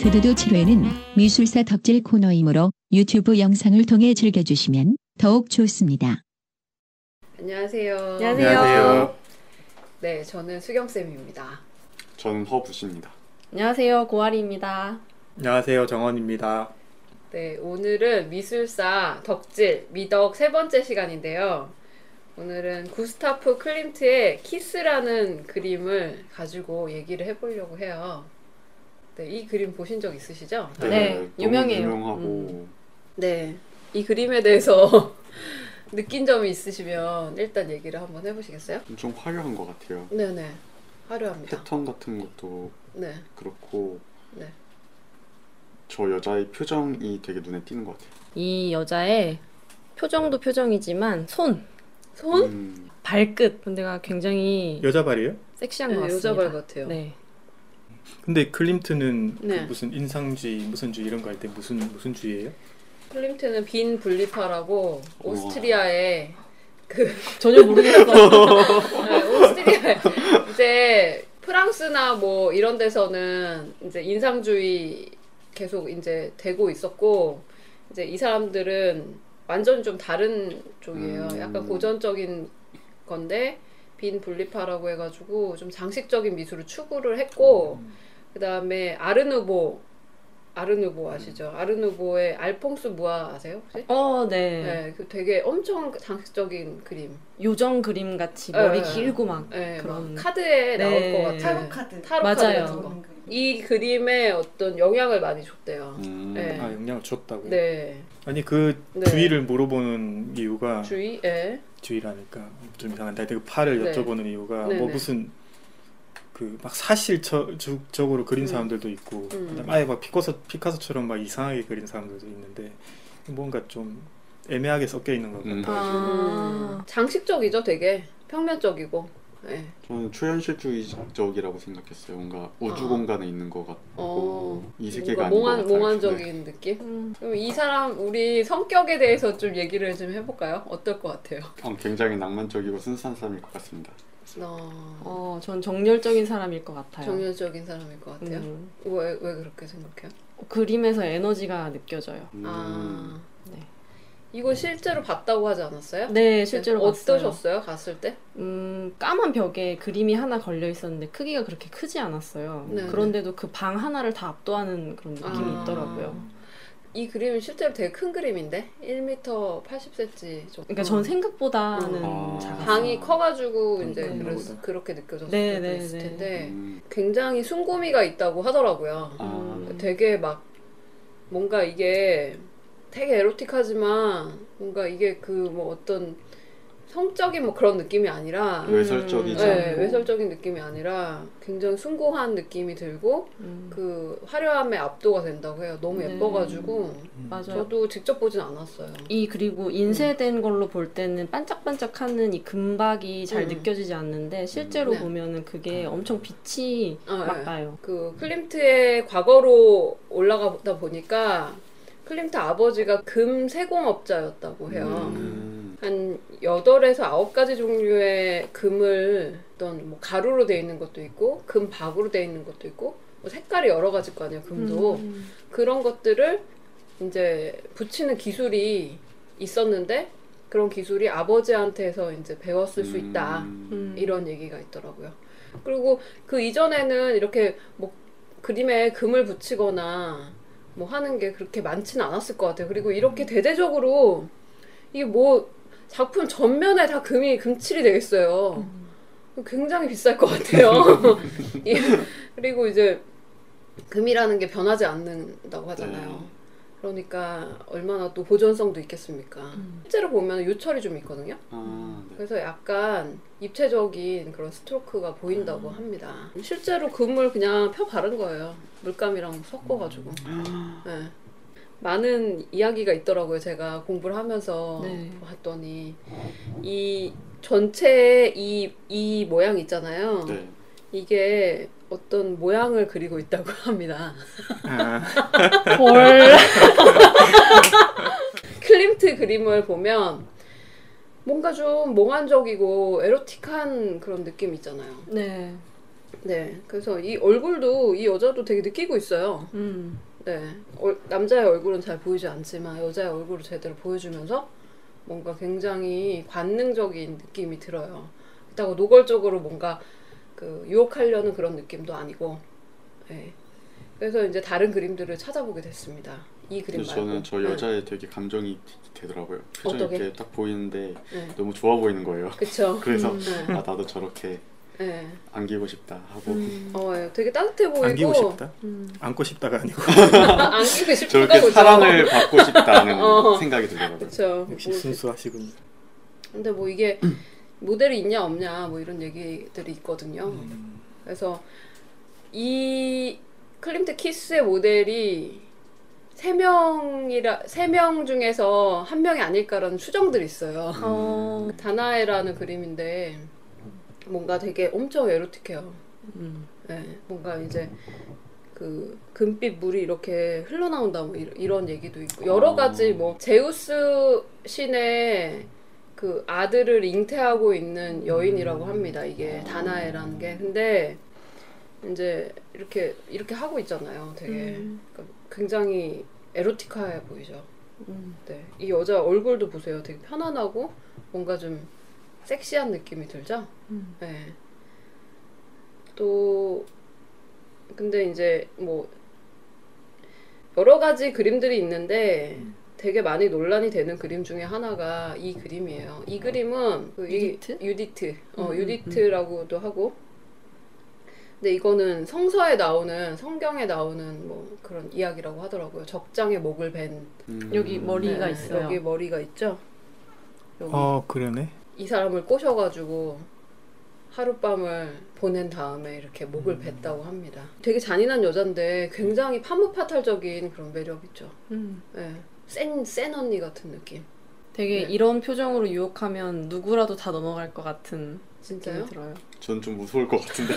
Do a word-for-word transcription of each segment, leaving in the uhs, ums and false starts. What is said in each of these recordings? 두두두 칠 회는 미술사 덕질 코너이므로 유튜브 영상을 통해 즐겨주시면 더욱 좋습니다. 안녕하세요. 안녕하세요. 안녕하세요. 네, 저는 수경쌤입니다. 저는 허부씨입니다. 안녕하세요. 고아리입니다. 안녕하세요. 정원입니다. 네, 오늘은 미술사 덕질 미덕 세 번째 시간인데요. 오늘은 구스타프 클림트의 키스라는 그림을 가지고 얘기를 해보려고 해요. 네, 이 그림 보신 적 있으시죠? 네, 네 유명해요. 유명하고. 음. 네, 이 그림에 대해서 느낀 점이 있으시면 일단 얘기를 한번 해보시겠어요? 좀 화려한 것 같아요. 네네, 화려합니다. 패턴 같은 것도 네. 그렇고 네. 저 여자의 표정이 되게 눈에 띄는 것 같아요. 이 여자의 표정도 표정이지만 손! 손? 음. 발끝! 근데가 굉장히 여자 발이에요? 섹시한 네, 것 같습니다. 여자 발 같아요. 네. 근데 클림트는 네. 그 무슨 인상주의, 무슨 주의 이런 거 할 때 무슨 무슨 주의예요? 클림트는 빈 분리파라고 오스트리아의 그 전혀 모르겠어요. 네, 오스트리아 이제 프랑스나 뭐 이런 데서는 이제 인상주의 계속 이제 되고 있었고 이제 이 사람들은 완전 좀 다른 쪽이에요. 음. 약간 고전적인 건데 빈 분리파라고 해가지고 좀 장식적인 미술을 추구를 했고 음. 그 다음에 아르누보 아르누보 아시죠? 음. 아르누보의 알퐁스 무아 아세요 혹시? 어, 네. 네, 그 되게 엄청 장식적인 그림. 요정 그림 같이 머리 네, 길고 막 네, 그런 막 카드에 네. 나올 것 같은 타로 카드. 타로 맞아요. 카드 같은 거. 이 그림에 어떤 영향을 많이 줬대요. 음. 네. 아, 영향을 줬다고? 네. 아니 그 네. 주의를 물어보는 이유가 주의? 네. 주의라니까 좀 이상한데 되게 팔을 네. 여쭤보는 이유가 네. 뭐 네. 무슨 그 막 사실적으로 그린 음. 사람들도 있고 음. 아예 막 피카소, 피카소처럼 막 이상하게 그린 사람들도 있는데 뭔가 좀 애매하게 섞여 있는 것 음. 같아요. 아. 장식적이죠 되게 평면적이고 네. 저는 초현실주의적이라고 생각했어요. 뭔가 우주 공간에 아. 있는 것 같고 어. 이 세계가 아닌 몽환, 것 몽환적인 네. 느낌? 음. 그럼 이 사람 우리 성격에 대해서 좀 얘기를 좀 해볼까요? 어떨 것 같아요? 어, 굉장히 낭만적이고 순수한 사람일 것 같습니다. 어, 어, 전 정열적인 사람일 것 같아요. 정열적인 사람일 것 같아요? 음. 왜, 왜 그렇게 생각해요? 어, 그림에서 에너지가 느껴져요. 음. 아. 네. 이거 실제로 봤다고 하지 않았어요? 네, 실제로 봤어요. 어떠셨어요? 갔을 때? 음, 까만 벽에 그림이 하나 걸려 있었는데 크기가 그렇게 크지 않았어요. 네네. 그런데도 그 방 하나를 다 압도하는 그런 느낌이 아. 있더라고요. 이 그림은 실제로 되게 큰 그림인데? 일 미터 팔십 센티미터 정도. 그러니까 전 생각보다는 아. 작아서. 방이 커가지고 이제 그래서 그렇게 느껴졌을 수도 있을 텐데 음. 굉장히 숭고미가 있다고 하더라고요. 아. 되게 막 뭔가 이게 되게 에로틱하지만 뭔가 이게 그 뭐 어떤 성적인 뭐 그런 느낌이 아니라 외설적이지 않고 네, 외설적인 느낌이 아니라 굉장히 숭고한 느낌이 들고 음. 그 화려함에 압도가 된다고 해요. 너무 네. 예뻐가지고 음. 저도 직접 보진 않았어요. 이 그리고 인쇄된 음. 걸로 볼 때는 반짝반짝하는 이 금박이 잘 음. 느껴지지 않는데 실제로 음. 네. 보면은 그게 엄청 빛이 아, 막 나요. 네. 그 클림트의 과거로 올라가다 보니까 클림트 아버지가 금 세공업자였다고 해요. 음. 한 여덟에서 아홉 가지 종류의 금을 어떤 뭐 가루로 되어 있는 것도 있고 금 박으로 되어 있는 것도 있고 뭐 색깔이 여러 가지일 거 아니에요. 금도. 음. 그런 것들을 이제 붙이는 기술이 있었는데 그런 기술이 아버지한테서 이제 배웠을 음. 수 있다. 음. 이런 얘기가 있더라고요. 그리고 그 이전에는 이렇게 뭐 그림에 금을 붙이거나 뭐 하는 게 그렇게 많지는 않았을 것 같아요. 그리고 이렇게 대대적으로 이게 뭐 작품 전면에 다 금이 금칠이 되어 있어요. 굉장히 비쌀 것 같아요. 그리고 이제 금이라는 게 변하지 않는다고 하잖아요. 그러니까 얼마나 또 보존성도 있겠습니까? 실제로 보면 요철이 좀 있거든요. 그래서 약간 입체적인 그런 스트로크가 보인다고 합니다. 실제로 금을 그냥 펴 바른 거예요. 물감이랑 섞어가지고 네. 많은 이야기가 있더라고요. 제가 공부를 하면서 네. 봤더니 이 전체의 이, 이 모양 있잖아요. 네. 이게 어떤 모양을 그리고 있다고 합니다. 아. 볼 클림트 그림을 보면 뭔가 좀 몽환적이고 에로틱한 그런 느낌 있잖아요. 네. 네, 그래서 이 얼굴도 이 여자도 되게 느끼고 있어요. 음. 네, 어, 남자의 얼굴은 잘 보이지 않지만 여자의 얼굴을 제대로 보여주면서 뭔가 굉장히 관능적인 느낌이 들어요. 그렇다고 노골적으로 뭔가 그 유혹하려는 그런 느낌도 아니고. 네. 그래서 이제 다른 그림들을 찾아보게 됐습니다. 이 그림 말고. 저는 저 여자에 네. 되게 감정이 되더라고요. 표정이 어떻게? 이렇게 딱 보이는데 네. 너무 좋아 보이는 거예요. 그쵸. 그래서 음, 네. 아, 나도 저렇게 네. 안기고 싶다 하고. 음. 어, 예. 되게 따뜻해 보이고. 안기고 싶다? 음. 안고 싶다가 아니고. 안기고 싶다. 저렇게 그죠? 사랑을 받고 싶다는 어. 생각이 들더라고요. 그쵸. 역시 순수하시군요. 근데 뭐 이게 모델이 있냐 없냐 뭐 이런 얘기들이 있거든요. 음. 그래서 이 클림트 키스의 모델이 세 명이라 세 명 중에서 한 명이 아닐까라는 추정들이 있어요. 음. 다나에라는 그림인데 뭔가 되게 엄청 에로틱해요. 음. 네, 뭔가 이제 그 금빛 물이 이렇게 흘러나온다 뭐 이런 얘기도 있고 여러 가지 뭐 제우스 신의 그 아들을 잉태하고 있는 여인이라고 합니다. 이게 다나에라는 게. 근데 이제 이렇게 이렇게 하고 있잖아요. 되게 음. 그러니까 굉장히 에로티카해 보이죠. 음. 네, 이 여자 얼굴도 보세요. 되게 편안하고 뭔가 좀 섹시한 느낌이 들죠. 음. 네. 또 근데 이제 뭐 여러 가지 그림들이 있는데 음. 되게 많이 논란이 되는 그림 중에 하나가 이 그림이에요. 이 그림은 그 유디트? 이, 유디트, 어, 음. 유디트라고도 하고. 근데 이거는 성서에 나오는 성경에 나오는 뭐 그런 이야기라고 하더라고요. 적장에 목을 벤 음. 여기 머리가 네, 있어요. 여기 머리가 있죠. 여기. 어 그러네. 이 사람을 꼬셔가지고 하룻밤을 보낸 다음에 이렇게 목을 음. 뱄다고 합니다. 되게 잔인한 여잔데 굉장히 파무파탈적인 그런 매력 있죠. 음. 네. 센, 센 언니 같은 느낌. 되게 네. 이런 표정으로 유혹하면 누구라도 다 넘어갈 것 같은. 진짜요? 들어요. 전 좀 무서울 것 같은데.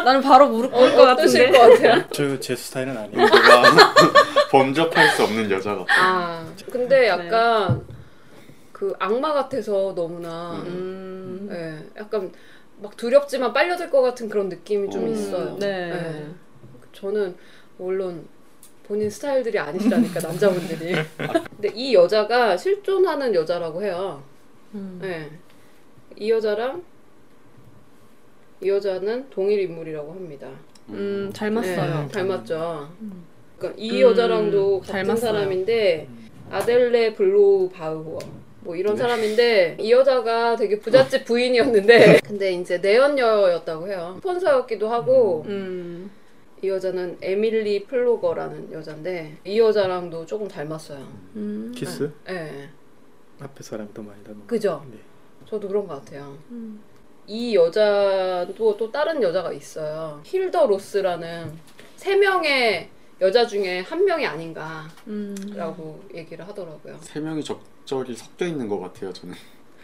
나는 바로 무릎 꿇을 것 같은데. 것 같아요. 저 제 스타일은 아니에요. 범접할 수 없는 여자 같아요. 아, 근데 약간 네. 그 악마 같아서 너무나 음. 네, 약간 막 두렵지만 빨려들 것 같은 그런 느낌이 좀 음. 있어요. 네. 네. 저는 물론 본인 스타일들이 아니시라니까 남자분들이. 근데 이 여자가 실존하는 여자라고 해요. 음. 네. 이 여자랑 이 여자는 동일 인물이라고 합니다. 음, 닮았어요. 네, 닮았죠. 음. 그러니까 이 여자랑도 음, 같은 닮았어요. 사람인데 아델레 블로우 바우어 뭐 이런 네. 사람인데 이 여자가 되게 부잣집 부인이었는데 근데 이제 내연녀였다고 해요. 스폰서였기도 하고 음. 이 여자는 에밀리 플로거라는 여잔데 이 여자랑도 조금 닮았어요. 음. 키스? 네. 네. 앞에 사람이 더 많이 닮았어요. 그죠? 네. 저도 그런 것 같아요. 음. 이 여자도 또 다른 여자가 있어요. 힐더 로스라는 세 명의 여자 중에 한 명이 아닌가라고 음. 얘기를 하더라고요. 세 명이 적절히 섞여 있는 것 같아요, 저는.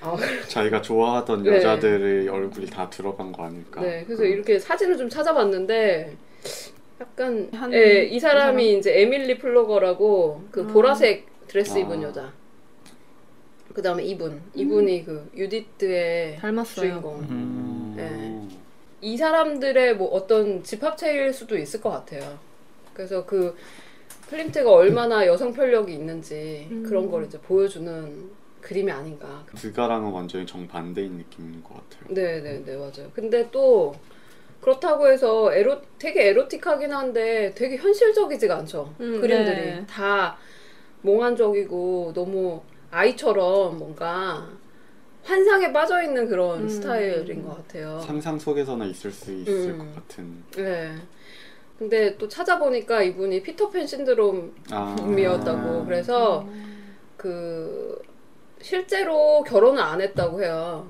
아, 자기가 좋아하던 네. 여자들의 얼굴이 다 들어간 거 아닐까. 네, 그래서 그런. 이렇게 사진을 좀 찾아봤는데 약간 한, 예, 이 사람이 그 사람? 이제 에밀리 플로거라고 그 아. 보라색 드레스 아. 입은 여자. 그 다음에 이분, 이분이 음. 그 유디트의 닮았어요. 주인공. 음. 네. 이 사람들의 뭐 어떤 집합체일 수도 있을 것 같아요. 그래서 그 클림트가 얼마나 여성 편력이 있는지 음. 그런 걸 이제 보여주는 그림이 아닌가. 그가랑은 완전히 정반대인 느낌인 것 같아요. 네네네 네, 맞아요. 근데 또 그렇다고 해서 에로, 되게 에로틱하긴 한데 되게 현실적이지가 않죠. 음, 그림들이 네. 다 몽환적이고 너무 아이처럼 뭔가 환상에 빠져있는 그런 음. 스타일인 것 같아요. 상상 속에서나 있을 수 있을 음. 것 같은. 네. 근데 또 찾아보니까 이분이 피터팬 신드롬이었다고. 아. 그래서 음. 그 실제로 결혼을 안 했다고 해요.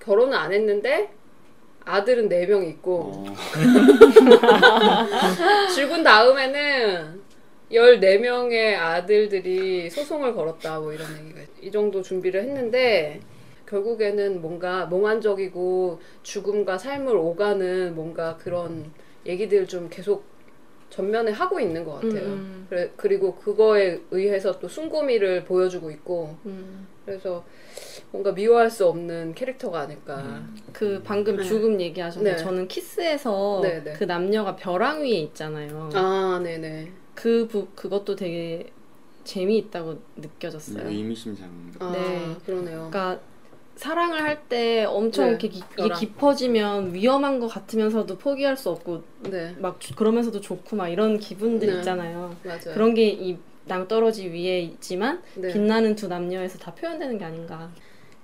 결혼을 안 했는데 아들은 네 명 있고 어. 죽은 다음에는 열네 명의 아들들이 소송을 걸었다 뭐 이런 얘기가 있어요. 이 정도 준비를 했는데 결국에는 뭔가 몽환적이고 죽음과 삶을 오가는 뭔가 그런 얘기들 좀 계속 전면에 하고 있는 것 같아요. 음. 그래, 그리고 그거에 의해서 또 숭고미를 보여주고 있고 음. 그래서 뭔가 미워할 수 없는 캐릭터가 아닐까. 음. 그 방금 죽음 얘기하셨는데 네. 저는 키스에서 네, 네. 그 남녀가 벼랑 위에 있잖아요. 아, 네네. 그 부, 그것도 되게 재미있다고 느껴졌어요. 네, 의미심장. 아, 네, 그러네요. 그러니까 사랑을 할 때 엄청 네, 이렇게 기, 이게 깊어지면 위험한 것 같으면서도 포기할 수 없고 네. 막 주, 그러면서도 좋고 막 이런 기분들 네. 있잖아요. 맞아요. 그런 게 이 낭떠러지 위에 있지만 네. 빛나는 두 남녀에서 다 표현되는 게 아닌가.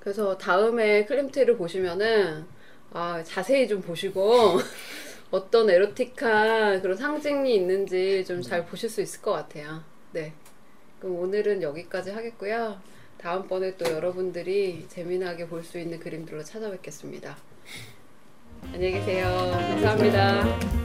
그래서 다음에 클림트를 보시면은 아, 자세히 좀 보시고 어떤 에로틱한 그런 상징이 있는지 좀 잘 보실 수 있을 것 같아요. 네. 그럼 오늘은 여기까지 하겠고요. 다음번에 또 여러분들이 재미나게 볼 수 있는 그림들로 찾아뵙겠습니다. 안녕히 계세요. 감사합니다.